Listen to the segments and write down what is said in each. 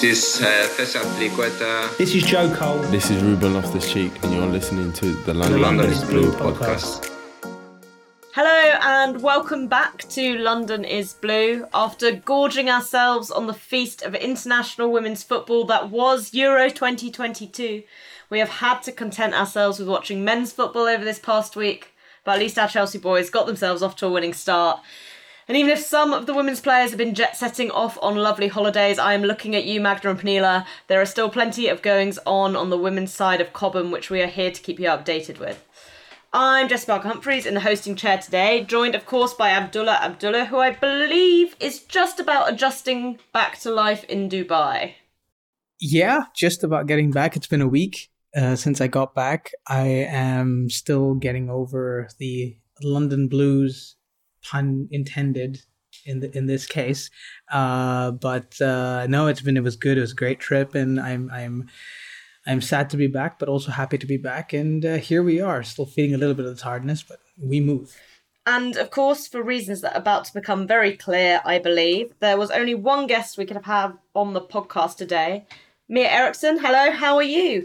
This is Fesat Liqueta. This is Joe Cole. This is Ruben Loftus-Cheek, and you're listening to the London is Blue podcast. Hello and welcome back to London is Blue. After gorging ourselves on the feast of international women's football that was Euro 2022, we have had to content ourselves with watching men's football over this past week, but at least our Chelsea boys got themselves off to a winning start. And even if some of the women's players have been jet-setting off on lovely holidays, I am looking at you, Magda and Pernilla. There are still plenty of goings-on the women's side of Cobham, which we are here to keep you updated with. I'm Jess Barker Humphreys in the hosting chair today, joined, of course, by Abdullah Abdullah, who I believe is just about adjusting back to life in Dubai. Yeah, just about getting back. It's been a week since I got back. I am still getting over the London blues, pun intended in this case, but no, it was good. It was a great trip, and I'm sad to be back, but also happy to be back. And here we are, still feeling a little bit of the tiredness, but we move. And of course, for reasons that are about to become very clear, I believe, there was only one guest we could have had on the podcast today. Mia Eriksson, hello, how are you?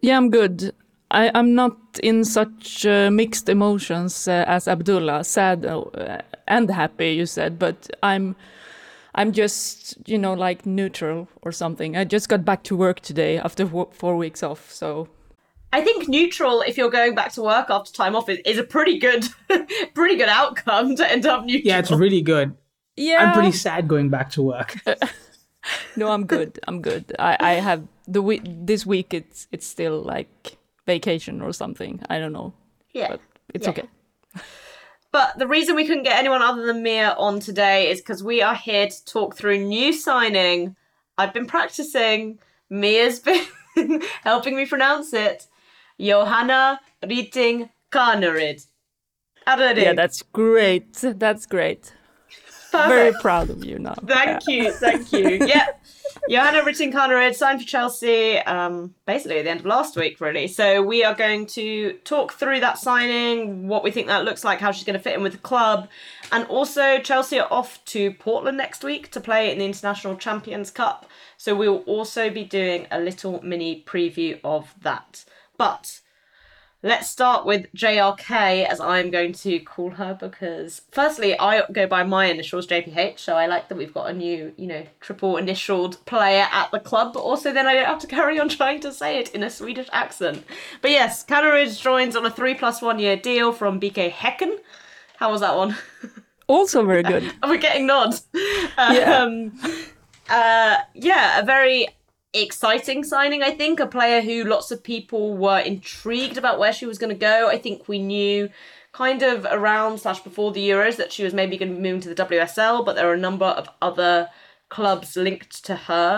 Yeah, I'm good. I'm not in such mixed emotions as Abdullah, sad and happy, you said, but I'm just, like neutral or something. I just got back to work today after 4 weeks off, so... I think neutral, if you're going back to work after time off, is a pretty good outcome to end up neutral. Yeah, it's really good. Yeah. I'm pretty sad going back to work. No, I'm good. I have... This week, it's still like vacation or something. I don't know. Yeah. But it's okay. But the reason we couldn't get anyone other than Mia on today is because we are here to talk through new signing. I've been practicing. Mia's been helping me pronounce it. Johanna Ryding-Karneryd. How did I do? Yeah, that's great. Perfect. Very proud of you now. Thank you. Yeah. Johanna Ryding-Karneryd signed for Chelsea basically at the end of last week, really. So we are going to talk through that signing, what we think that looks like, how she's going to fit in with the club. And also Chelsea are off to Portland next week to play in the International Champions Cup. So we will also be doing a little mini preview of that. But let's start with JRK, as I'm going to call her, because firstly, I go by my initials, JPH, so I like that we've got a new, triple initialed player at the club, but also then I don't have to carry on trying to say it in a Swedish accent. But yes, Karneryd joins on a 3+1 year deal from BK Häcken. How was that one? Also very good. We're getting nods. Yeah. A very... exciting signing, I think. A player who lots of people were intrigued about where she was going to go. I think we knew kind of around/before the Euros that she was maybe going to move to the WSL, but there are a number of other clubs linked to her.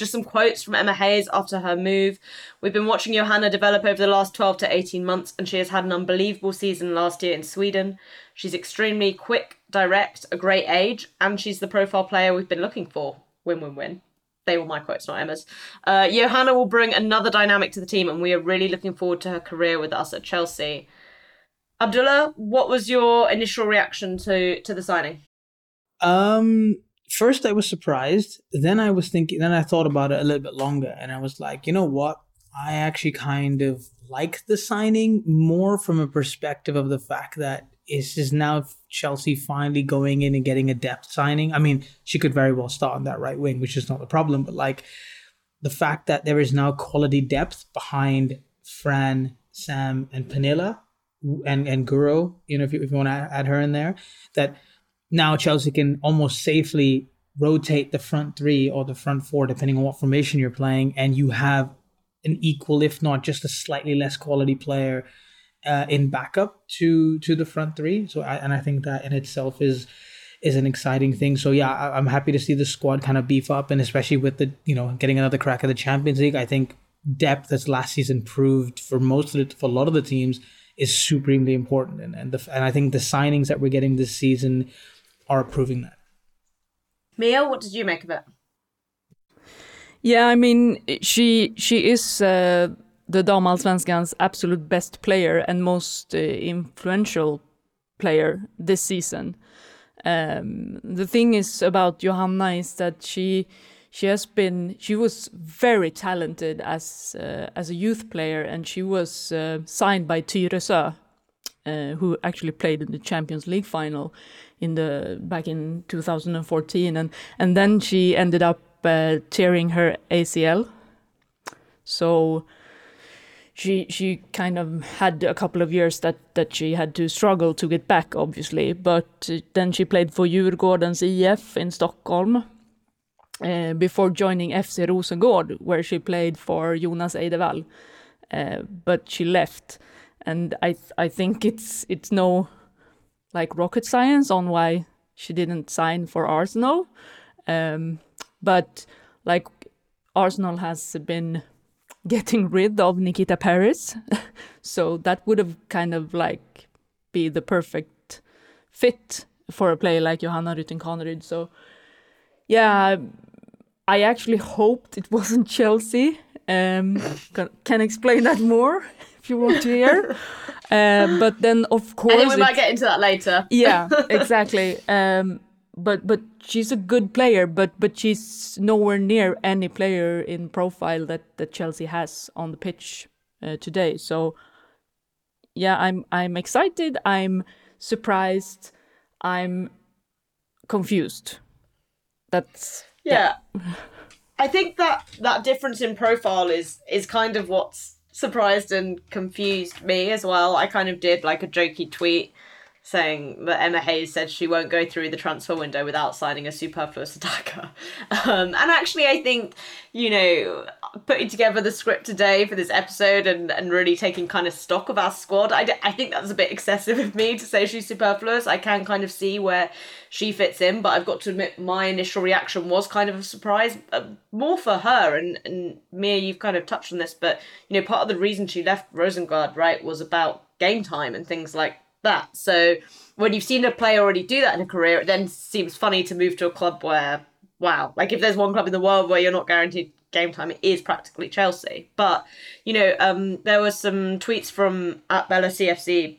Just some quotes from Emma Hayes after her move. We've been watching Johanna develop over the last 12 to 18 months, and she has had an unbelievable season last year in Sweden. She's extremely quick, direct, a great age, and she's the profile player we've been looking for. Win, win, win. They were my quotes, not Emma's. Johanna will bring another dynamic to the team, and we are really looking forward to her career with us at Chelsea. Abdullah, what was your initial reaction to the signing? First, I was surprised. Then I thought about it a little bit longer, and I was like, you know what? I actually kind of like the signing more from a perspective of the fact that this is now Chelsea finally going in and getting a depth signing. I mean, she could very well start on that right wing, which is not the problem. But like the fact that there is now quality depth behind Fran, Sam and Pernilla and Guro, if you want to add her in there, that now Chelsea can almost safely rotate the front three or the front four, depending on what formation you're playing. And you have an equal, if not just a slightly less quality player in backup to the front three, I think that in itself is an exciting thing. So yeah, I'm happy to see the squad kind of beef up, and especially with the getting another crack at the Champions League. I think depth, as last season proved for a lot of the teams, is supremely important, and I think the signings that we're getting this season are proving that. Mia, what did you make of it? Yeah, I mean she is. The Damallsvenskan's absolute best player and most influential player this season. The thing is about Johanna is that she was very talented as a youth player, and she was signed by Tyresö, who actually played in the Champions League final back in 2014, and then she ended up tearing her ACL. So she kind of had a couple of years that she had to struggle to get back, obviously. But then she played for Djurgårdens IF in Stockholm before joining FC Rosengård, where she played for Jonas Eidevall. But she left, and I think it's no like rocket science on why she didn't sign for Arsenal. But like Arsenal has been getting rid of Nikita Paris, so that would have kind of like be the perfect fit for a player like Johanna Rytting Kaneryd. So yeah, I actually hoped it wasn't Chelsea. Can explain that more if you want to hear. But then of course, I think we might get into that later. Yeah, exactly. But she's a good player, but she's nowhere near any player in profile that Chelsea has on the pitch today. So yeah, I'm excited, I'm surprised, I'm confused. That's. I think that difference in profile is kind of what's surprised and confused me as well. I kind of did like a jokey tweet saying that Emma Hayes said she won't go through the transfer window without signing a superfluous attacker. And actually, I think, you know, putting together the script today for this episode and really taking kind of stock of our squad, I think that's a bit excessive of me to say she's superfluous. I can kind of see where she fits in, but I've got to admit my initial reaction was kind of a surprise, more for her. And Mia, you've kind of touched on this, but, you know, part of the reason she left Rosengård, right, was about game time and things like that. So when you've seen a player already do that in a career, it then seems funny to move to a club where, wow, like if there's one club in the world where you're not guaranteed game time, it is practically Chelsea. But, you know, there were some tweets from @BellaCFC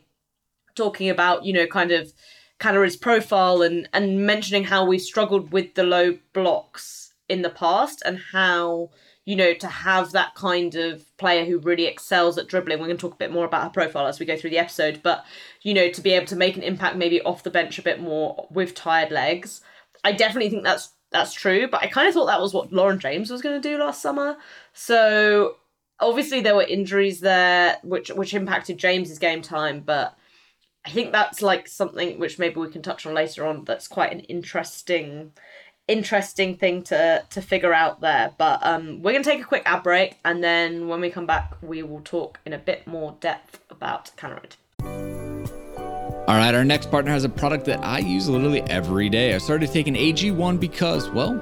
talking about, you know, kind of Kaneryd's profile and mentioning how we struggled with the low blocks in the past and how, you know, to have that kind of player who really excels at dribbling. We're going to talk a bit more about her profile as we go through the episode, but, you know, to be able to make an impact maybe off the bench a bit more with tired legs. I definitely think that's true, but I kind of thought that was what Lauren James was going to do last summer. So obviously there were injuries there, which impacted James's game time, but I think that's like something which maybe we can touch on later on. That's quite an interesting thing to figure out there, but we're going to take a quick ad break, and then when we come back we will talk in a bit more depth about Kaneryd. Alright, our next partner has a product that I use literally every day. I started taking AG1 because, well,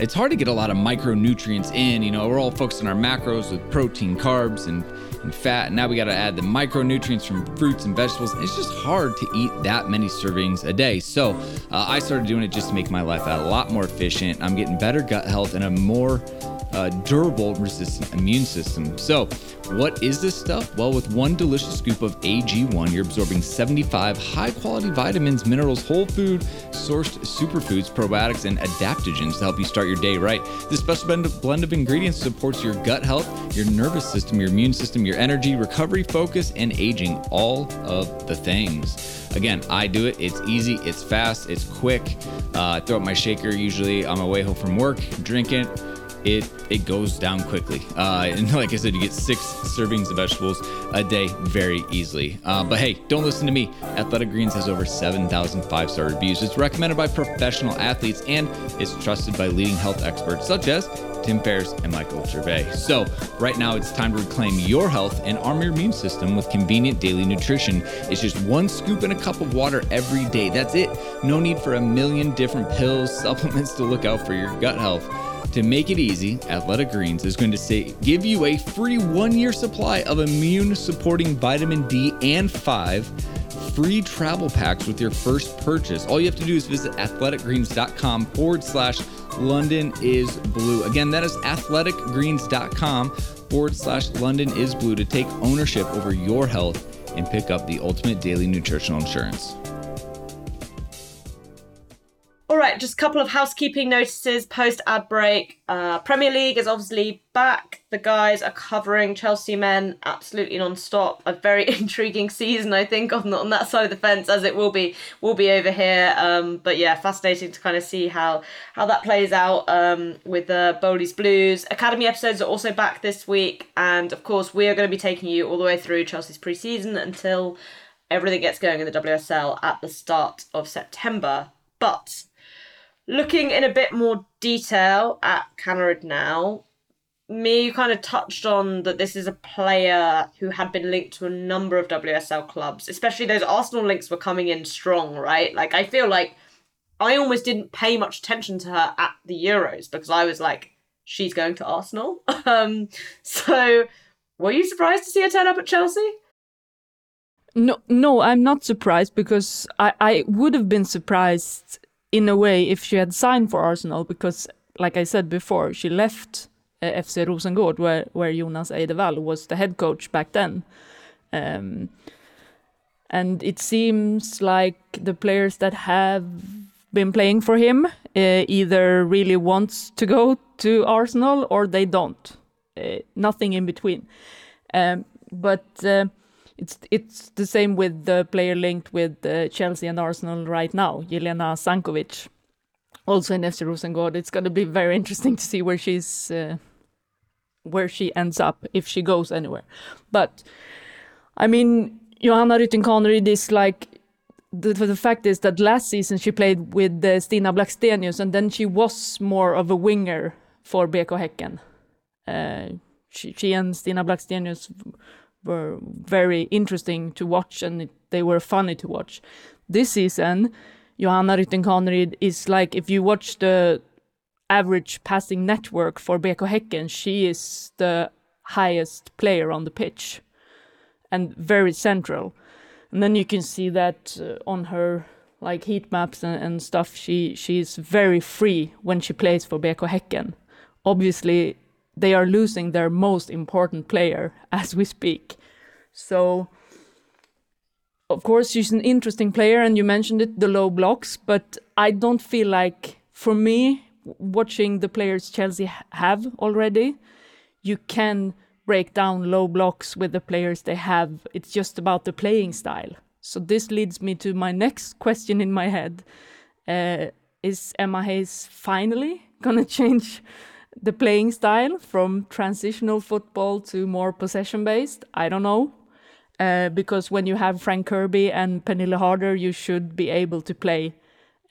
it's hard to get a lot of micronutrients in. You know, we're all focused on our macros with protein, carbs, and fat, and now we got to add the micronutrients from fruits and vegetables. It's just hard to eat that many servings a day. So I started doing it just to make my life a lot more efficient. I'm getting better gut health and a more durable, resistant immune system. So what is this stuff? Well, with one delicious scoop of AG1, you're absorbing 75 high-quality vitamins, minerals, whole food, sourced superfoods, probiotics, and adaptogens to help you start your day right. This special blend of ingredients supports your gut health, your nervous system, your immune system, your energy, recovery, focus, and aging, all of the things. Again, I do it. It's easy, it's fast, it's quick. I throw up my shaker usually on my way home from work, drink it. It goes down quickly. And like I said, you get 6 servings of vegetables a day very easily. But hey, don't listen to me. Athletic Greens has over 7,000 5-star reviews. It's recommended by professional athletes and it's trusted by leading health experts such as Tim Ferriss and Michael Gervais. So right now it's time to reclaim your health and arm your immune system with convenient daily nutrition. It's just one scoop and a cup of water every day. That's it. No need for a million different pills, supplements to look out for your gut health. To make it easy, Athletic Greens is going to give you a free 1-year supply of immune-supporting vitamin D and 5 free travel packs with your first purchase. All you have to do is visit athleticgreens.com/London is blue. Again, that is athleticgreens.com/London is blue to take ownership over your health and pick up the ultimate daily nutritional insurance. just a couple of housekeeping notices post-ad break. Premier League is obviously back. The guys are covering Chelsea men absolutely non-stop. A very intriguing season, I think, on that side of the fence, as it will be over here. But yeah, fascinating to kind of see how that plays out with the Bowley's Blues. Academy episodes are also back this week. And of course, we are going to be taking you all the way through Chelsea's pre-season until everything gets going in the WSL at the start of September. But looking in a bit more detail at Canarid now, me kind of touched on that this is a player who had been linked to a number of WSL clubs, especially those Arsenal links were coming in strong, right? Like, I feel like I almost didn't pay much attention to her at the Euros because I was like, she's going to Arsenal. So were you surprised to see her turn up at Chelsea? No, I'm not surprised, because I would have been surprised in a way if she had signed for Arsenal, because, like I said before, she left FC Rosengård, where Jonas Eidevall was the head coach back then. And it seems like the players that have been playing for him either really wants to go to Arsenal or they don't. Nothing in between. It's the same with the player linked with Chelsea and Arsenal right now, Jelena Sankovic, also in FC Rosengård. It's going to be very interesting to see where she ends up, if she goes anywhere. But I mean, Johanna Rytting Kaneryd is like, the fact is that last season she played with Stina Blackstenius, and then she was more of a winger for BK Häcken. She and Stina Blackstenius were very interesting to watch, and they were funny to watch. This season, Johanna Rytting Kaneryd is like, if you watch the average passing network for BK Häcken, she is the highest player on the pitch and very central. And then you can see that on her like heat maps and stuff, she's very free when she plays for BK Häcken. Obviously, they are losing their most important player as we speak. So, of course, she's an interesting player, and you mentioned it, the low blocks, but I don't feel like, for me, watching the players Chelsea have already, you can break down low blocks with the players they have. It's just about the playing style. So this leads me to my next question in my head. Is Emma Hayes finally gonna change the playing style from transitional football to more possession-based? I don't know. Because when you have Frank Kirby and Pernille Harder, you should be able to play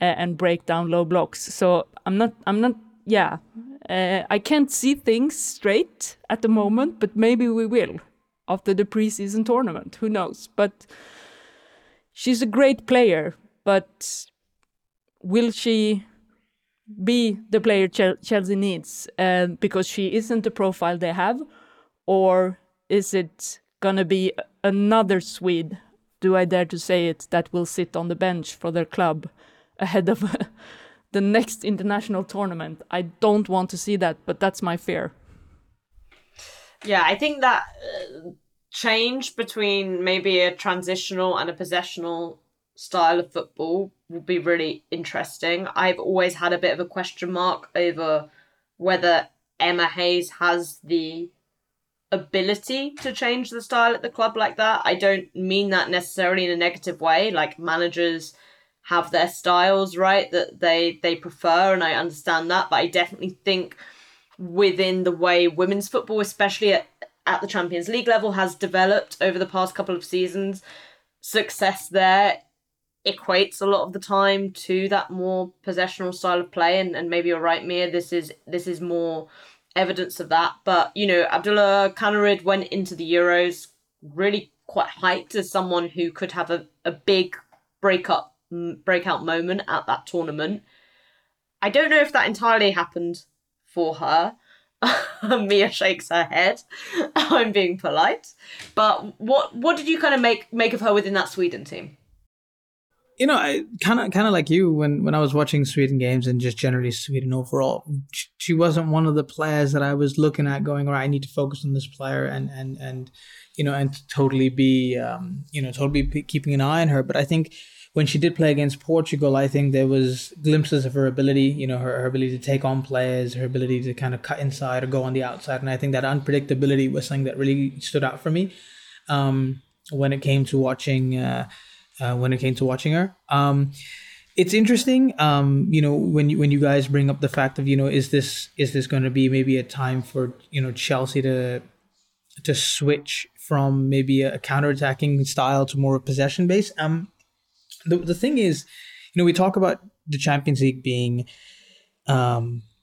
and break down low blocks. So I can't see things straight at the moment, but maybe we will after the preseason tournament. Who knows? But she's a great player, but will she be the player Chelsea needs because she isn't the profile they have? Or is it going to be another Swede, do I dare to say it, that will sit on the bench for their club ahead of the next international tournament? I don't want to see that, but that's my fear. Yeah, I think that change between maybe a transitional and a possessional style of football will be really interesting. I've always had a bit of a question mark over whether Emma Hayes has the ability to change the style at the club like that. I don't mean that necessarily in a negative way. Like, managers have their styles, right, that they prefer, and I understand that. But I definitely think within the way women's football, especially at the Champions League level, has developed over the past couple of seasons, success there equates a lot of the time to that more possessional style of play, and maybe you're right, Mia, this is more evidence of that. But, you know, Abdullah Kanarid went into the Euros really quite hyped as someone who could have a big breakout moment at that tournament. I don't know if that entirely happened for her. Mia shakes her head. I'm being polite. But what did you kind of make of her within that Sweden team? You know, I kind of like you, when I was watching Sweden games and just generally Sweden overall, she wasn't one of the players that I was looking at going, all right, I need to focus on this player and totally be keeping an eye on her. But I think when she did play against Portugal, I think there was glimpses of her ability, you know, her ability to take on players, her ability to kind of cut inside or go on the outside. And I think that unpredictability was something that really stood out for me when it came to watching her. It's interesting, you know, when you guys bring up the fact of, you know, is this going to be maybe a time for, you know, Chelsea to switch from maybe a counterattacking style to more possession based. The thing is, you know, we talk about the Champions League being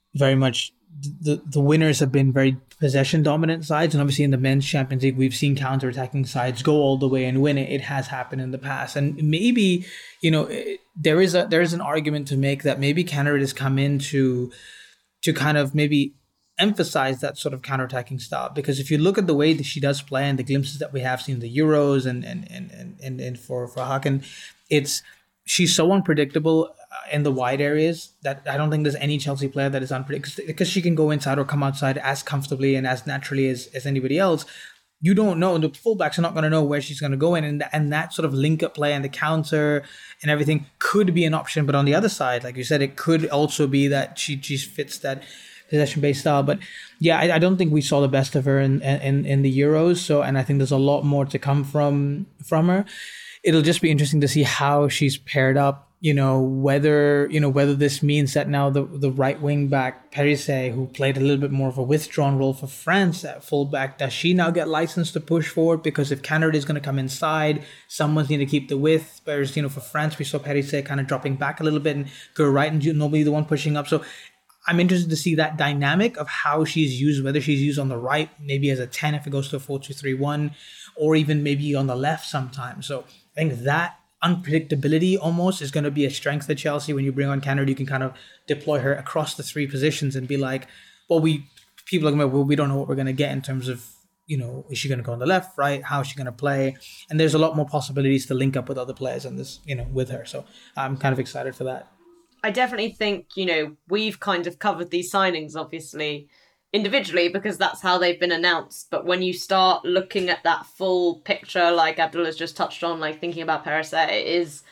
very much the winners have been very possession dominant sides, and obviously in the men's Champions League we've seen counterattacking sides go all the way and win it. It has happened in the past, and maybe, you know, there is an argument to make that maybe Canada has come in to kind of maybe emphasize that sort of counterattacking style, because if you look at the way that she does play and the glimpses that we have seen, the Euros and for Hakan, she's so unpredictable in the wide areas that I don't think there's any Chelsea player that is unpredictable, because she can go inside or come outside as comfortably and as naturally as anybody else. You don't know, the fullbacks are not going to know where she's going to go in, and that sort of link-up play and the counter and everything could be an option. But on the other side, like you said, it could also be that she fits that possession-based style. But yeah, I don't think we saw the best of her in the Euros. So, and I think there's a lot more to come from her. It'll just be interesting to see how she's paired up. You know, whether this means that now the right wing back Perisset, who played a little bit more of a withdrawn role for France at fullback, does she now get licensed to push forward? Because if Canada is going to come inside, someone's going to keep the width. Whereas, you know, for France, we saw Perisset kind of dropping back a little bit and go right, and normally the one pushing up. So I'm interested to see that dynamic of how she's used, whether she's used on the right, maybe as a 10 if it goes to a 4-2-3-1, or even maybe on the left sometimes. So I think that unpredictability almost is going to be a strength at Chelsea. When you bring on Canada, you can kind of deploy her across the three positions and be like, well, people are going to be, well, we don't know what we're going to get in terms of, you know, is she going to go on the left, right? How is she going to play? And there's a lot more possibilities to link up with other players in this, you know, with her. So I'm kind of excited for that. I definitely think, you know, we've kind of covered these signings, obviously, individually, because that's how they've been announced. But when you start looking at that full picture, like Abdullah's just touched on, like thinking about Perisset, it is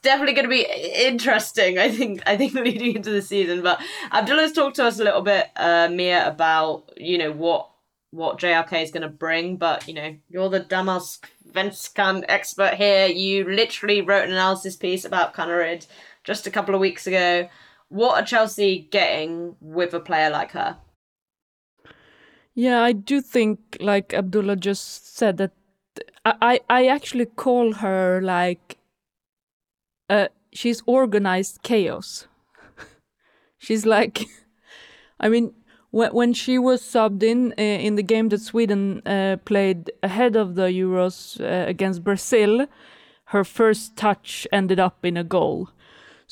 definitely going to be interesting, I think leading into the season. But Abdullah's talked to us a little bit, Mia, about, you know, what JRK is going to bring. But, you know, you're the Damask Venskan expert here. You literally wrote an analysis piece about Canarid just a couple of weeks ago. What are Chelsea getting with a player like her? Yeah, I do think, like Abdullah just said, that I actually call her like she's organized chaos. She's like, I mean, when she was subbed in the game that Sweden played ahead of the Euros against Brazil, her first touch ended up in a goal.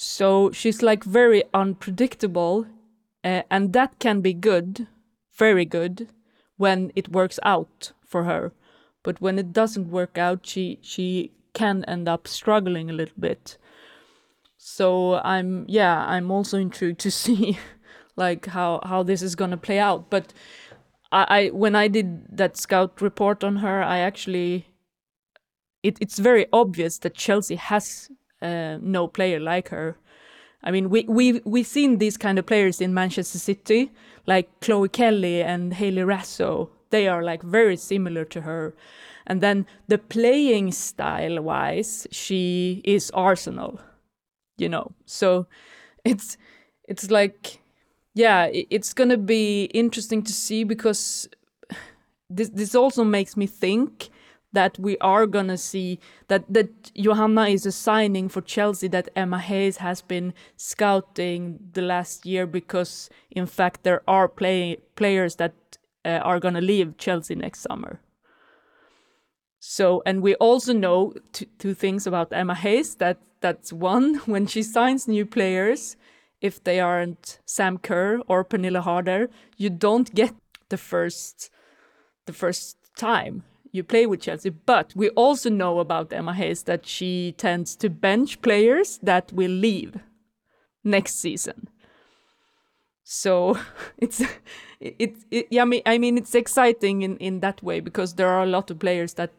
So she's like very unpredictable, and that can be good, very good, when it works out for her. But when it doesn't work out, she can end up struggling a little bit. So I'm also intrigued to see like how this is gonna play out. But I when I did that scout report on her, I actually it's very obvious that Chelsea has no player like her. I mean, we've seen these kind of players in Manchester City, like Chloe Kelly and Hayley Rasso. They are like very similar to her. And then the playing style wise, she is Arsenal, you know. So it's like, yeah, it's going to be interesting to see, because this also makes me think that we are going to see that Johanna is a signing for Chelsea that Emma Hayes has been scouting the last year, because, in fact, there are players that are going to leave Chelsea next summer. So, and we also know two things about Emma Hayes. That's one, when she signs new players, if they aren't Sam Kerr or Pernilla Harder, you don't get the first time you play with Chelsea. But we also know about Emma Hayes that she tends to bench players that will leave next season. So it's exciting in that way, because there are a lot of players that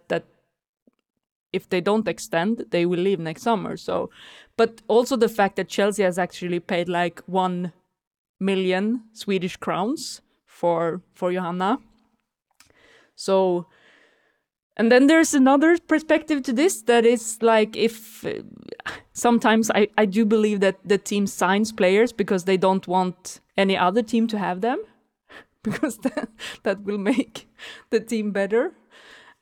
if they don't extend, they will leave next summer. So, but also the fact that Chelsea has actually paid like 1 million Swedish crowns for Johanna. So, and then there's another perspective to this that is like, if sometimes I do believe that the team signs players because they don't want any other team to have them, because that will make the team better.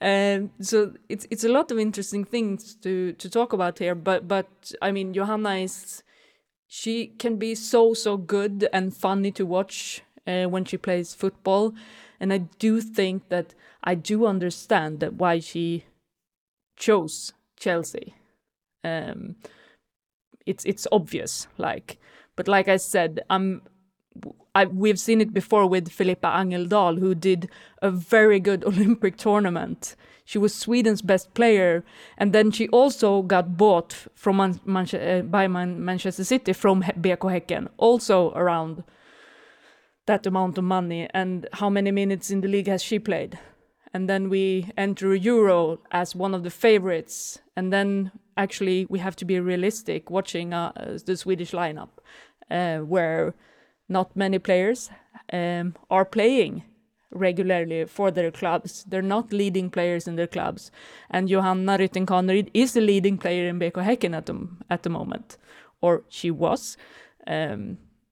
And so it's a lot of interesting things to talk about here. But I mean, Johanna is, she can be so good and funny to watch when she plays football. And I do think that I do understand that why she chose Chelsea. It's obvious, like, but like I said, we've seen it before with Filippa Angeldal, who did a very good Olympic tournament. She was Sweden's best player, and then she also got bought from Manchester City from BK Häcken, also around that amount of money. And how many minutes in the league has she played? And then we enter Euro as one of the favorites, and then actually we have to be realistic watching the Swedish lineup, where not many players are playing regularly for their clubs. They're not leading players in their clubs. And Johanna Ryttenkaneryd is a leading player in BK Häcken at the moment, or she was.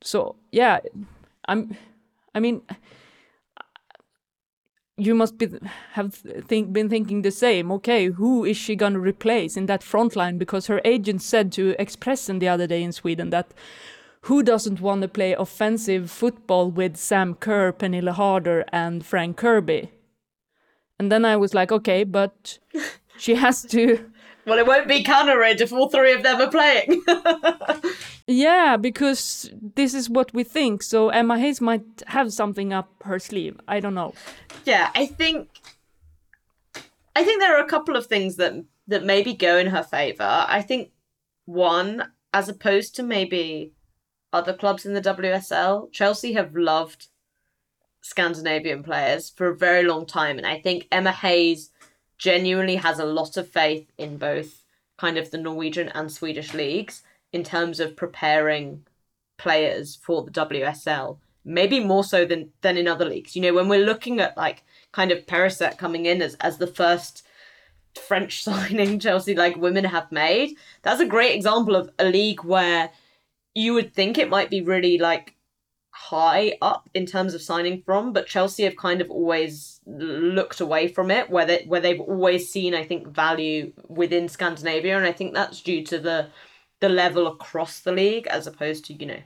So yeah, I mean, you must have been thinking the same. Okay, who is she gonna replace in that front line? Because her agent said to Expressen the other day in Sweden that, who doesn't want to play offensive football with Sam Kerr, Pernille Harder and Frank Kirby? And then I was like, okay, but she has to... Well, it won't be Kaneryd if all three of them are playing. Yeah, because this is what we think. So Emma Hayes might have something up her sleeve. I don't know. Yeah, I think there are a couple of things that maybe go in her favour. I think, one, as opposed to maybe other clubs in the WSL, Chelsea have loved Scandinavian players for a very long time. And I think Emma Hayes genuinely has a lot of faith in both kind of the Norwegian and Swedish leagues in terms of preparing players for the WSL, maybe more so than in other leagues. You know, when we're looking at like kind of Perisic coming in as the first French signing Chelsea like women have made, that's a great example of a league where you would think it might be really like high up in terms of signing from, but Chelsea have kind of always looked away from it, where they've always seen, I think, value within Scandinavia. And I think that's due to the level across the league, as opposed to, you know,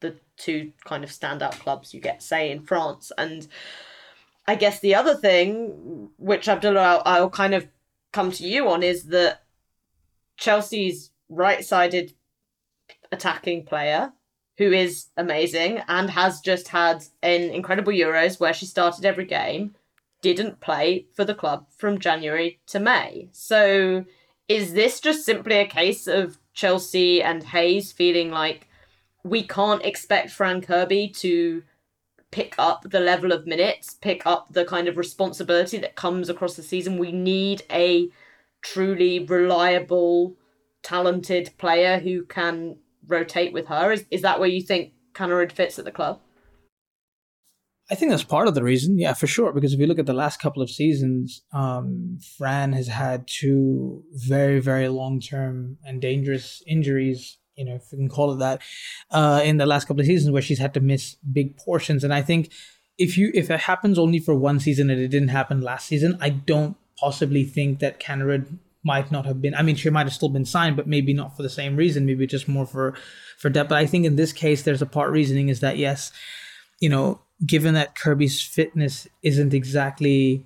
the two kind of standout clubs you get, say, in France. And I guess the other thing, which Abdullah, I'll kind of come to you on, is that Chelsea's right-sided attacking player, who is amazing and has just had an incredible Euros where she started every game, didn't play for the club from January to May. So is this just simply a case of Chelsea and Hayes feeling like we can't expect Fran Kirby to pick up the level of minutes, pick up the kind of responsibility that comes across the season? We need a truly reliable, talented player who can rotate with her. Is that where you think Kaneryd fits at the club? I think that's part of the reason, yeah, for sure. Because if you look at the last couple of seasons, Fran has had two very, very long-term and dangerous injuries, you know, if you can call it that, in the last couple of seasons, where she's had to miss big portions. And I think if it happens only for one season and it didn't happen last season, I don't possibly think that Kaneryd might not have been. I mean, she might have still been signed, but maybe not for the same reason, maybe just more for depth. But I think in this case, there's a part reasoning is that, yes, you know, given that Kirby's fitness isn't exactly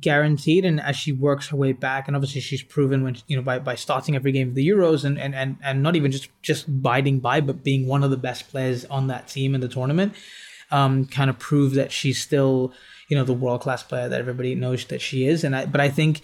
guaranteed, and as she works her way back, and obviously she's proven when, you know, by starting every game of the Euros and not even just biding by, but being one of the best players on that team in the tournament, kind of prove that she's still, you know, the world-class player that everybody knows that she is. But I think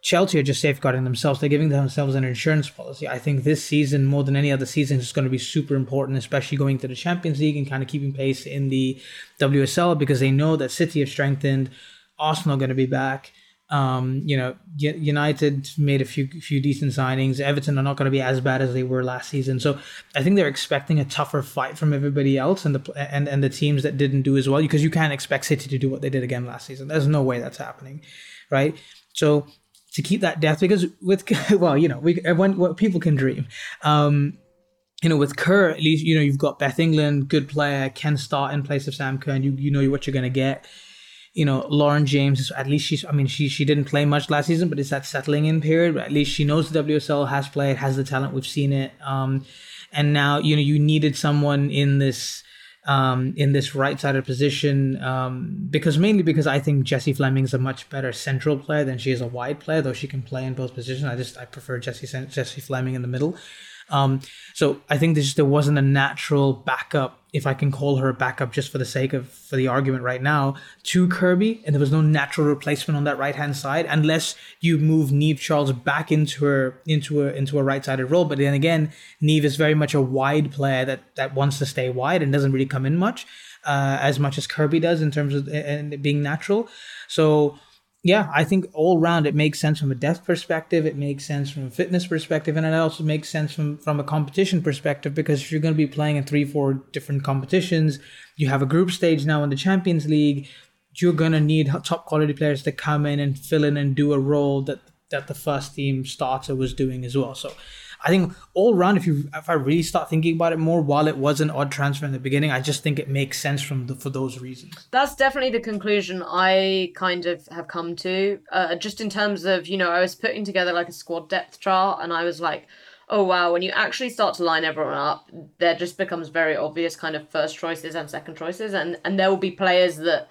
Chelsea are just safeguarding themselves. They're giving themselves an insurance policy. I think this season, more than any other season, is going to be super important, especially going to the Champions League and kind of keeping pace in the WSL, because they know that City have strengthened, Arsenal are going to be back, United made a few decent signings. Everton are not going to be as bad as they were last season, so I think they're expecting a tougher fight from everybody else and the teams that didn't do as well, because you can't expect City to do what they did again last season. There's no way that's happening, right? So to keep that depth, because when people can dream, with Kerr, at least you've got Beth England, good player, can start in place of Sam Kerr, and you know what you're going to get. Lauren James, at least she didn't play much last season, but it's that settling in period. But at least she knows the WSL, has played, has the talent. We've seen it. And now, you needed someone in this right-sided position, because I think Jessie Fleming's a much better central player than she is a wide player, though she can play in both positions. I prefer Jessie Fleming in the middle. So I think there wasn't a natural backup, if I can call her a backup just for the argument right now, to Kirby, and there was no natural replacement on that right-hand side unless you move Neve Charles back into a right-sided role. But then again, Neve is very much a wide player that wants to stay wide and doesn't really come in much as Kirby does in terms of and being natural. So yeah, I think all round it makes sense from a depth perspective, it makes sense from a fitness perspective, and it also makes sense from a competition perspective, because if you're going to be playing in 3-4 different competitions, you have a group stage now in the Champions League, you're going to need top quality players to come in and fill in and do a role that the first team starter was doing as well. So I think all round, if I really start thinking about it more, while it was an odd transfer in the beginning, I just think it makes sense for those reasons. That's definitely the conclusion I kind of have come to, just in terms of, I was putting together like a squad depth chart, and I was like, oh wow, when you actually start to line everyone up, there just becomes very obvious kind of first choices and second choices, and there will be players that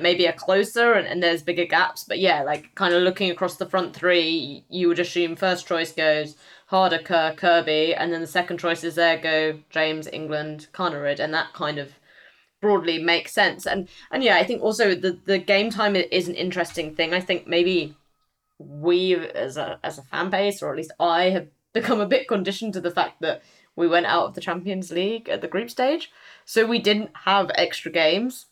maybe are closer and there's bigger gaps. But yeah, like kind of looking across the front three, you would assume first choice goes Harder, Kerr, Kirby, and then the second choices there go James, England, Carnerid, and that kind of broadly makes sense. And yeah, I think also the game time is an interesting thing. I think maybe we as a fan base, or at least I, have become a bit conditioned to the fact that we went out of the Champions League at the group stage, so we didn't have extra games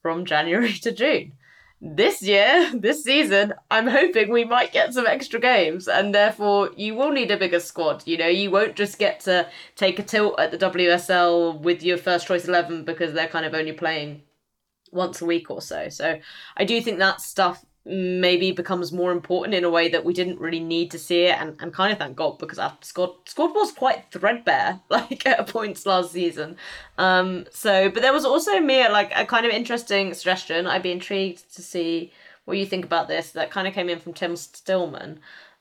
from January to June. This season, I'm hoping we might get some extra games, and therefore you will need a bigger squad. You won't just get to take a tilt at the WSL with your first choice 11 because they're kind of only playing once a week or so. So I do think that stuff maybe becomes more important in a way that we didn't really need to see it, and kind of thank God, because our squad was quite threadbare at points last season. But there was also Mia, a kind of interesting suggestion. I'd be intrigued to see what you think about this, that kind of came in from Tim Stillman,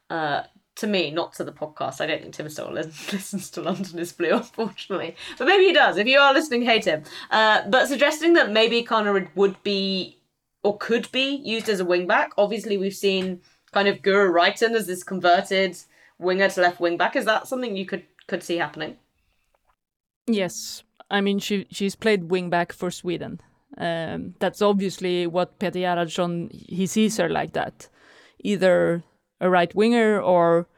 to me, not to the podcast. I don't think Tim still listens to London is Blue, unfortunately. But maybe he does. If you are listening, hey Tim. But suggesting that maybe Carnerid would be or could be used as a wing-back. Obviously, we've seen kind of Guru Wrighton as this converted winger to left wing-back. Is that something you could see happening? Yes. I mean, she's played wing-back for Sweden. That's obviously what Peter Gerhardsson, he sees her like that. Either a right winger or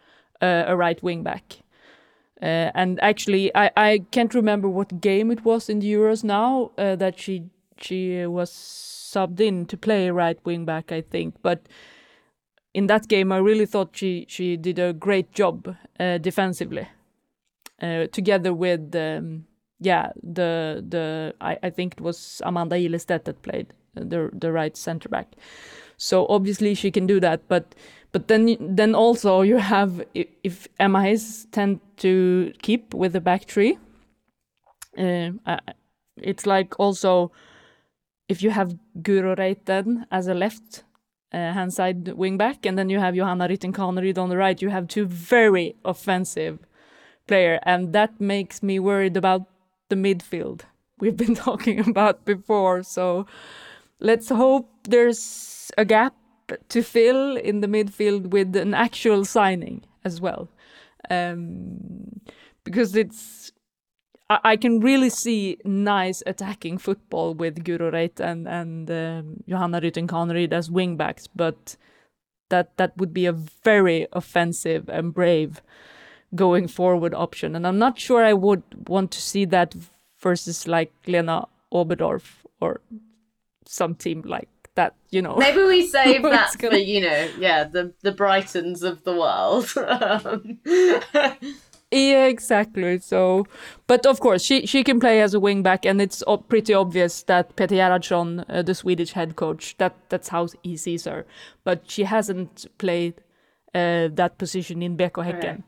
a right wing-back. And actually, I can't remember what game it was in the Euros now that she was subbed in to play right wing back, I think. But in that game, I really thought she did a great job defensively, together with I think it was Amanda Ilestedt that played the right center back. So obviously she can do that, but then also you have, if Emma Hayes tend to keep with the back three, it's like also. If you have Guro Reiten as a left hand side wing back, and then you have Johanna Rytten Kaneryd on the right, you have two very offensive players, and that makes me worried about the midfield we've been talking about before. So let's hope there's a gap to fill in the midfield with an actual signing as well, because it's. I can really see nice attacking football with Guro Reiten and Johanna Rytten Kaneryd as wingbacks, but that would be a very offensive and brave going forward option. And I'm not sure I would want to see that versus Lena Oberdorf or some team like that, you know. Maybe we save that for, you know, yeah, the Brightons of the world. Yeah, exactly. So, but of course, she can play as a wing back, and it's pretty obvious that Peter Gerhardsson, the Swedish head coach, that's how he sees her. But she hasn't played that position in Beko Häcken. Right.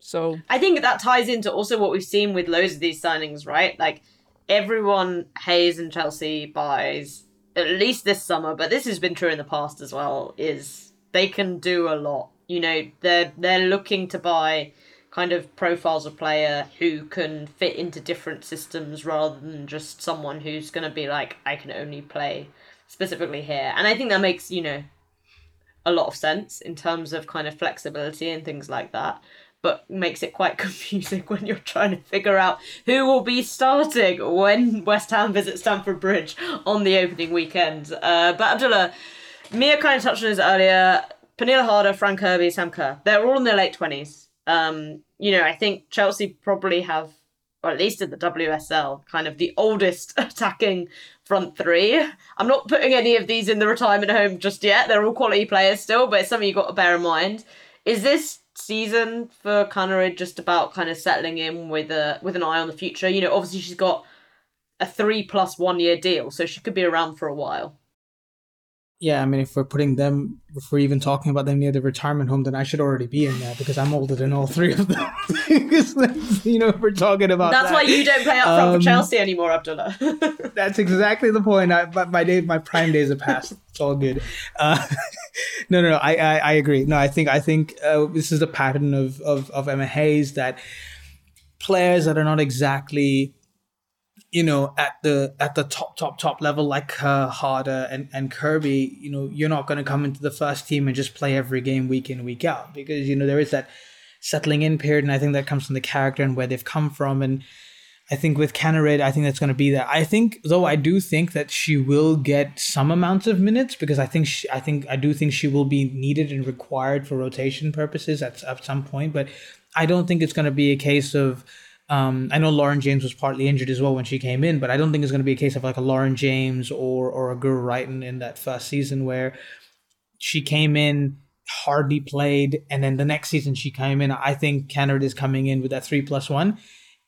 So I think that ties into also what we've seen with loads of these signings, right? Like everyone Hayes and Chelsea buys, at least this summer, but this has been true in the past as well, is they can do a lot. You know, they're looking to buy kind of profiles of player who can fit into different systems rather than just someone who's going to be like, I can only play specifically here. And I think that makes, you know, a lot of sense in terms of kind of flexibility and things like that, but makes it quite confusing when you're trying to figure out who will be starting when West Ham visits Stamford Bridge on the opening weekend. But Abdullah, Mia kind of touched on this earlier, Pernilla Harder, Frank Kirby, Sam Kerr, they're all in their late 20s. You know, I think Chelsea probably have, or at least in the WSL, kind of the oldest attacking front three. I'm not putting any of these in the retirement home just yet. They're all quality players still, but it's something you've got to bear in mind. Is this season for Connery just about kind of settling in with an eye on the future? You know, obviously she's got a 3+1 year deal, so she could be around for a while. Yeah, I mean, if we're even talking about them near the retirement home, then I should already be in there because I'm older than all three of them. You know, if we're talking about that's that. Why you don't play up front for Chelsea anymore, Abdullah. That's exactly the point. My prime days are past. It's all good. No, I agree. No, I think this is the pattern of Emma Hayes, that players that are not exactly, you know, at the top level, like Harder and Kirby, you know, you're not going to come into the first team and just play every game week in, week out, because, you know, there is that settling in period. And I think that comes from the character and where they've come from. And I think with Canarid, I think that's going to be there. I think, though, I do think that she will get some amount of minutes, because I do think she will be needed and required for rotation purposes at some point. But I don't think it's going to be a case of, I know Lauren James was partly injured as well when she came in, but I don't think it's going to be a case of like a Lauren James or a Guru Wrighton in that first season where she came in, hardly played, and then the next season she came in. I think Canarid is coming in with that 3+1.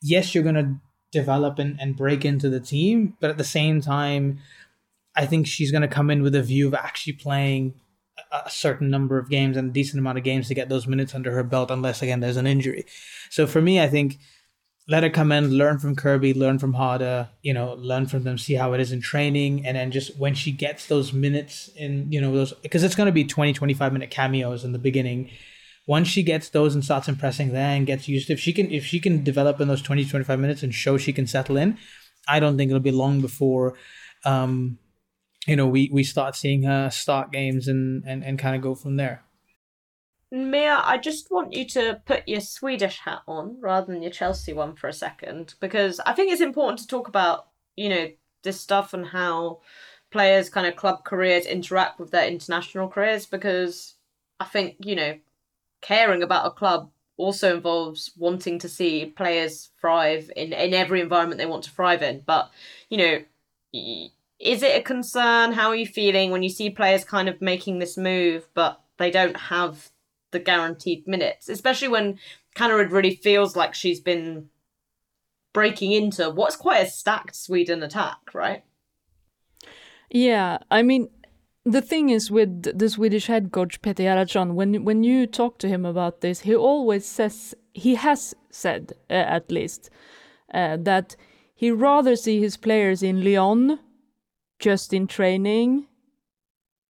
Yes, you're going to develop and break into the team, but at the same time, I think she's going to come in with a view of actually playing a certain number of games and a decent amount of games to get those minutes under her belt, unless, again, there's an injury. So for me, I think let her come in, learn from Kirby, learn from Harder, you know, learn from them, see how it is in training. And then just when she gets those minutes in, you know, those, because it's going to be 20, 25 minute cameos in the beginning. Once she gets those and starts impressing there and gets used to, if she can develop in those 20, 25 minutes and show she can settle in, I don't think it'll be long before, you know, we start seeing her start games and kind of go from there. Mia, I just want you to put your Swedish hat on rather than your Chelsea one for a second, because I think it's important to talk about, you know, this stuff and how players' kind of club careers interact with their international careers, because I think, you know, caring about a club also involves wanting to see players thrive in every environment they want to thrive in. But, you know, is it a concern? How are you feeling when you see players kind of making this move, but they don't have the guaranteed minutes, especially when Canarid really feels like she's been breaking into what's quite a stacked Sweden attack, right? Yeah, I mean, the thing is with the Swedish head coach Peter Gerhardsson, when you talk to him about this, he always says, he has said at least, that he rather see his players in Lyon just in training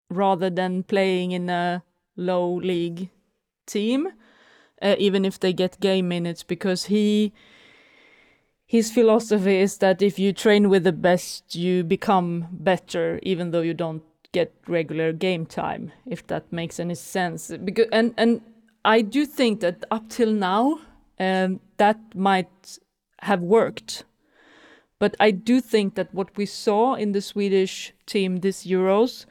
rather than playing in a low league team, even if they get game minutes, because his philosophy is that if you train with the best, you become better, even though you don't get regular game time, if that makes any sense. Because and I do think that up till now, that might have worked, but I do think that what we saw in the Swedish team this Euros,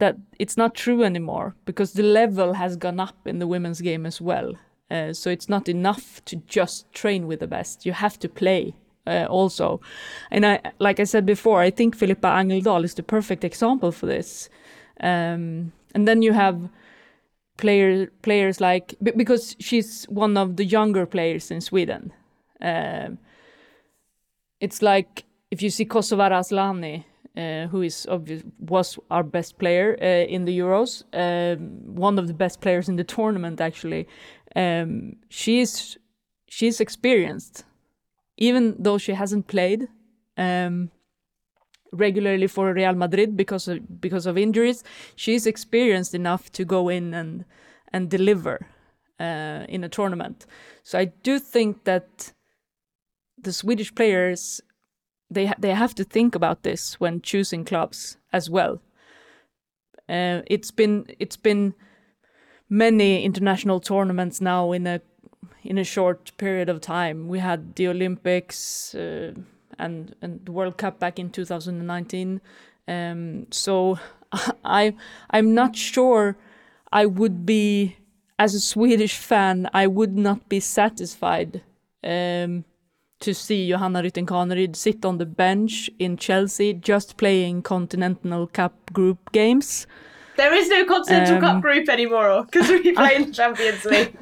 that it's not true anymore, because the level has gone up in the women's game as well. So it's not enough to just train with the best. You have to play also. And I, like I said before, I think Filippa Angeldal is the perfect example for this. And then you have players like, because she's one of the younger players in Sweden. It's like if you see Kosovar Asllani, who is was our best player in the Euros, one of the best players in the tournament actually. She's experienced, even though she hasn't played regularly for Real Madrid because of injuries. She's experienced enough to go in and deliver in a tournament. So I do think that the Swedish players, they have to think about this when choosing clubs as well. It's been many international tournaments now in a short period of time. We had the Olympics and the World Cup back in 2019. So I'm not sure I would be, as a Swedish fan, I would not be satisfied to see Johanna Rytting Kaneryd sit on the bench in Chelsea just playing Continental Cup group games. There is no Continental Cup group anymore because we play in the Champions League.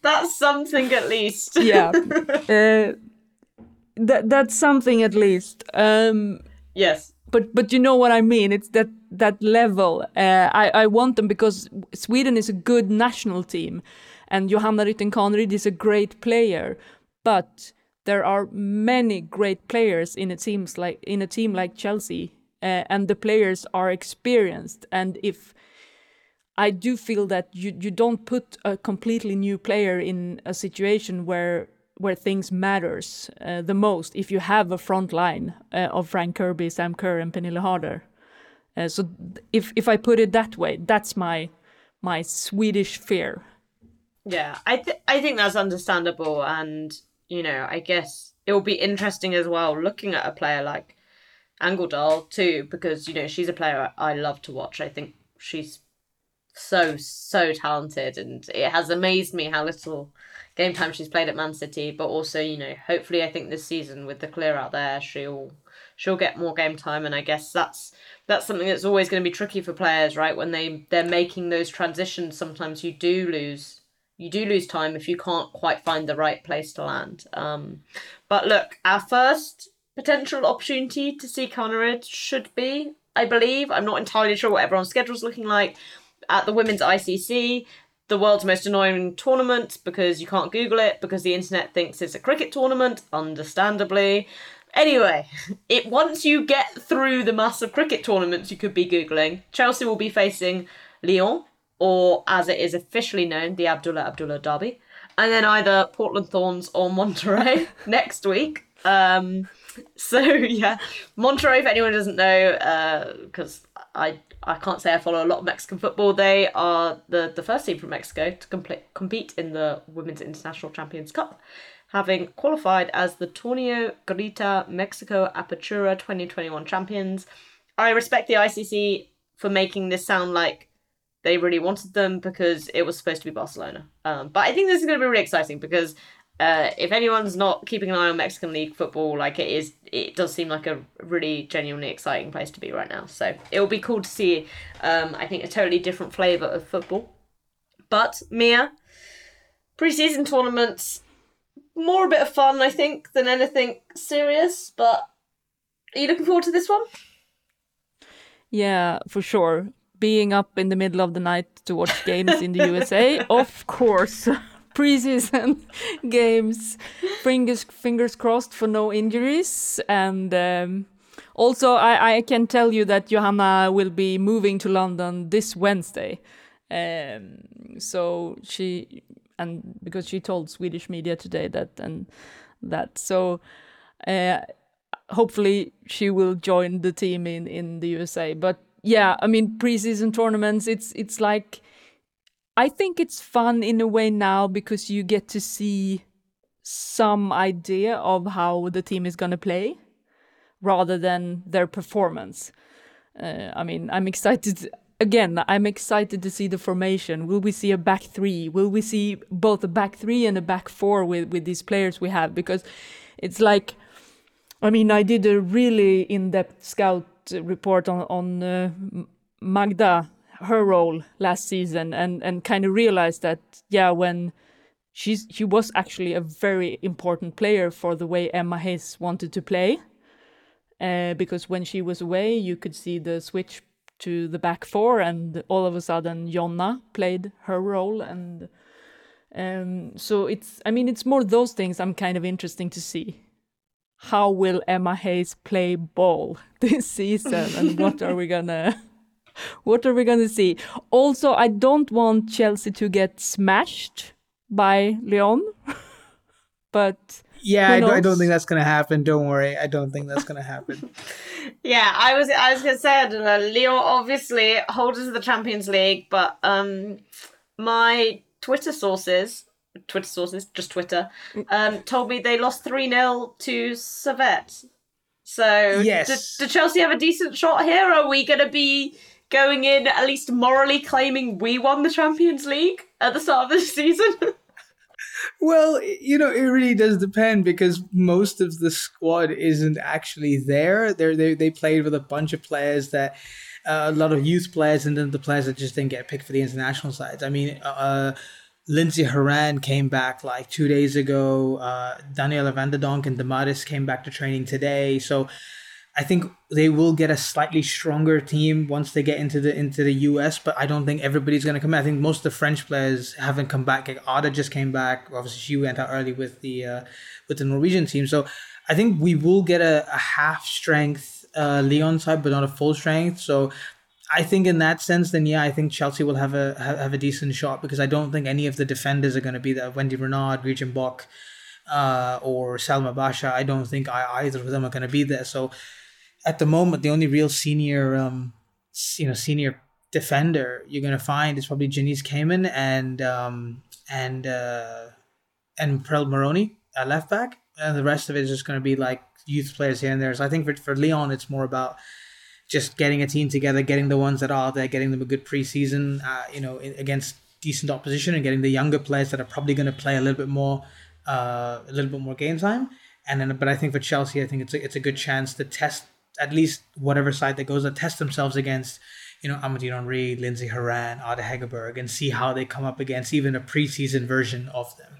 That's something at least. Yeah. That's something at least. Yes. But you know what I mean? It's that level. I want them because Sweden is a good national team and Johanna Rytting Kaneryd is a great player. But there are many great players in a team like Chelsea, and the players are experienced. And if I do feel that you don't put a completely new player in a situation where things matters the most, if you have a front line of Frank Kirby, Sam Kerr, and Pernille Harder. So if I put it that way, that's my Swedish fear. Yeah, I think that's understandable, and you know, I guess it will be interesting as well looking at a player like Angeldal too, because you know she's a player I love to watch. I think she's so talented, and it has amazed me how little game time she's played at Man City. But also, you know, hopefully I think this season with the clear out there, she'll get more game time, and I guess that's something that's always going to be tricky for players, right? When they're making those transitions, sometimes you do lose. You do lose time if you can't quite find the right place to land. But look, our first potential opportunity to see Kaneryd should be, I believe, I'm not entirely sure what everyone's schedule's looking like, at the Women's ICC, the world's most annoying tournament because you can't Google it because the internet thinks it's a cricket tournament, understandably. Anyway, once you get through the massive cricket tournaments you could be Googling, Chelsea will be facing Lyon, or as it is officially known, the Abdullah Abdullah Derby, and then either Portland Thorns or Monterrey next week. So yeah, Monterrey, if anyone doesn't know, because I can't say I follow a lot of Mexican football, they are the first team from Mexico to compete in the Women's International Champions Cup, having qualified as the Torneo Grita Mexico Apertura 2021 champions. I respect the ICC for making this sound like they really wanted them because it was supposed to be Barcelona. But I think this is going to be really exciting because if anyone's not keeping an eye on Mexican League football, like it is, it does seem like a really genuinely exciting place to be right now. So it'll be cool to see, I think, a totally different flavour of football. But Mia, pre-season tournaments, more a bit of fun, I think, than anything serious. But are you looking forward to this one? Yeah, for sure. Being up in the middle of the night to watch games in the USA, of course. Preseason games, fingers crossed for no injuries. And also, I can tell you that Johanna will be moving to London this Wednesday. So she, and because she told Swedish media today that. So hopefully she will join the team in the USA, but. Yeah, I mean, preseason tournaments, it's like, I think it's fun in a way now because you get to see some idea of how the team is going to play rather than their performance. I mean, I'm excited to see the formation. Will we see a back three? Will we see both a back three and a back four with these players we have? Because It's like, I mean, I did a really in-depth scout report on Magda, her role last season, and kind of realized that, yeah, when she was actually a very important player for the way Emma Hayes wanted to play. Because when she was away, you could see the switch to the back four, and all of a sudden Jonna played her role. And so it's, I mean, it's more those things I'm kind of interesting to see. How will Emma Hayes play ball this season, and what are we gonna see? Also, I don't want Chelsea to get smashed by Lyon, but yeah, I don't think that's gonna happen. Don't worry, I don't think that's gonna happen. Yeah, I was gonna say, I don't know. Lyon obviously holders of the Champions League, but my Twitter sources told me they lost 3-0 to Servette. So yes. Do Chelsea have a decent shot here? Are we going to be going in at least morally claiming we won the Champions League at the start of this season? Well, you know, it really does depend, because most of the squad isn't actually there. They played with a bunch of players that... a lot of youth players, and then the players that just didn't get picked for the international sides. I mean, Lindsay Horan came back like 2 days ago. Daniela van der Donk and Damaris came back to training today. So I think they will get a slightly stronger team once they get into the US, but I don't think everybody's going to come back. I think most of the French players haven't come back. Like Ada just came back. Obviously, she went out early with the Norwegian team. So I think we will get a half-strength Lyon side, but not a full strength. So I think in that sense, then yeah, I think Chelsea will have a decent shot, because I don't think any of the defenders are going to be there. Wendy Renard, Regin Bok, or Salma Basha, I don't think either of them are going to be there. So at the moment, the only real senior defender you're going to find is probably Janice Kamen and Pearl Moroni at left back, and the rest of it is just going to be like youth players here and there. So I think for Lyon, it's more about just getting a team together, getting the ones that are there, getting them a good preseason, against decent opposition, and getting the younger players that are probably going to play a little bit more game time. And then, but I think for Chelsea, I think it's a good chance to test at least whatever side that goes, to test themselves against, you know, Amadine Henry, Lindsay Horan, Ada Hegerberg, and see how they come up against even a preseason version of them.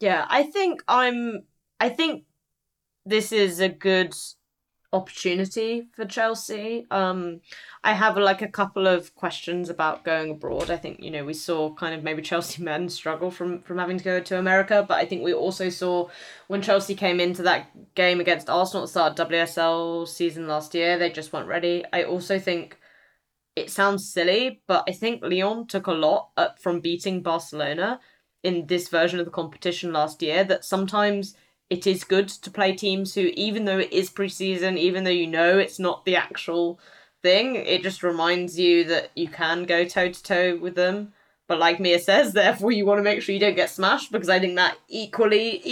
Yeah, I think this is a good opportunity for Chelsea. I have a couple of questions about going abroad. I think, you know, we saw kind of maybe Chelsea men struggle from having to go to America, but I think we also saw when Chelsea came into that game against Arsenal at the start of WSL season last year, they just weren't ready. I also think it sounds silly, but I think Lyon took a lot up from beating Barcelona in this version of the competition last year, that sometimes... it is good to play teams who, even though it is preseason, even though you know it's not the actual thing, it just reminds you that you can go toe-to-toe with them. But like Mia says, therefore you want to make sure you don't get smashed, because I think that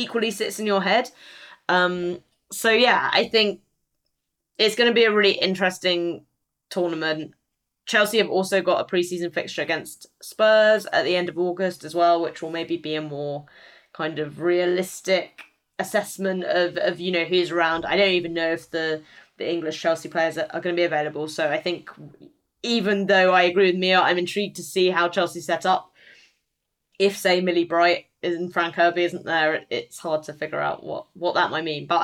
equally sits in your head. So yeah, I think it's going to be a really interesting tournament. Chelsea have also got a preseason fixture against Spurs at the end of August as well, which will maybe be a more kind of realistic assessment of you know, who's around. I don't even know if the English Chelsea players are going to be available. So I think, even though I agree with Mia, I'm intrigued to see how Chelsea set up. If, say, Millie Bright and Frank Kirby isn't there, it's hard to figure out what that might mean. But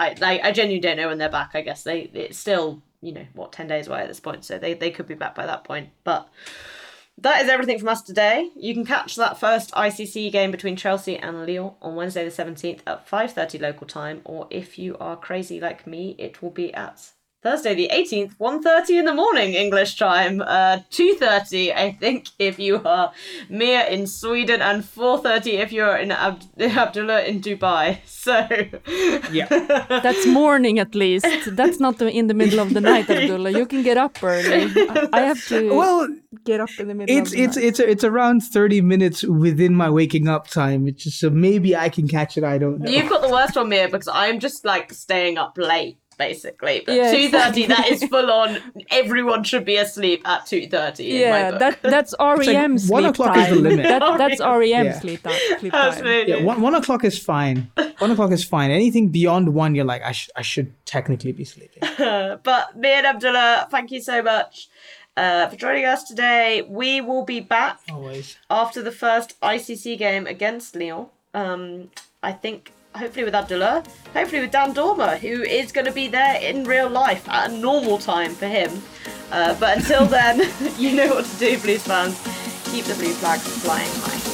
I genuinely don't know when they're back. I guess it's still, you know, 10 days away at this point. So they could be back by that point. But that is everything from us today. You can catch that first ICC game between Chelsea and Lyon on Wednesday the 17th at 5:30 local time, or if you are crazy like me, it will be at Thursday the 18th, 1:30 in the morning English time, 2:30 I think if you are Mia in Sweden, and 4:30 if you're in Abdullah in Dubai. So yeah, that's morning at least. That's not in the middle of the night, Abdullah. You can get up early. I have to get up in the middle of the night. It's around 30 minutes within my waking up time, which is, so maybe I can catch it. I don't know. You've got the worst one, Mia, because I'm just like staying up late. basically. But yeah, 2:30, exactly. That is full on. Everyone should be asleep at 2:30. Yeah, in my book. That's REM sleep. 1 o'clock time. Is the limit. That's REM sleep time. Absolutely. Yeah, one o'clock is fine. 1 o'clock is fine. Anything beyond one, you're like, I should technically be sleeping. But me and Abdullah, thank you so much for joining us today. We will be back after the first ICC game against Lyon. I think. Hopefully with Abdullah, hopefully with Dan Dormer, who is going to be there in real life at a normal time for him. But until then, you know what to do, Blues fans. Keep the blue flags flying high.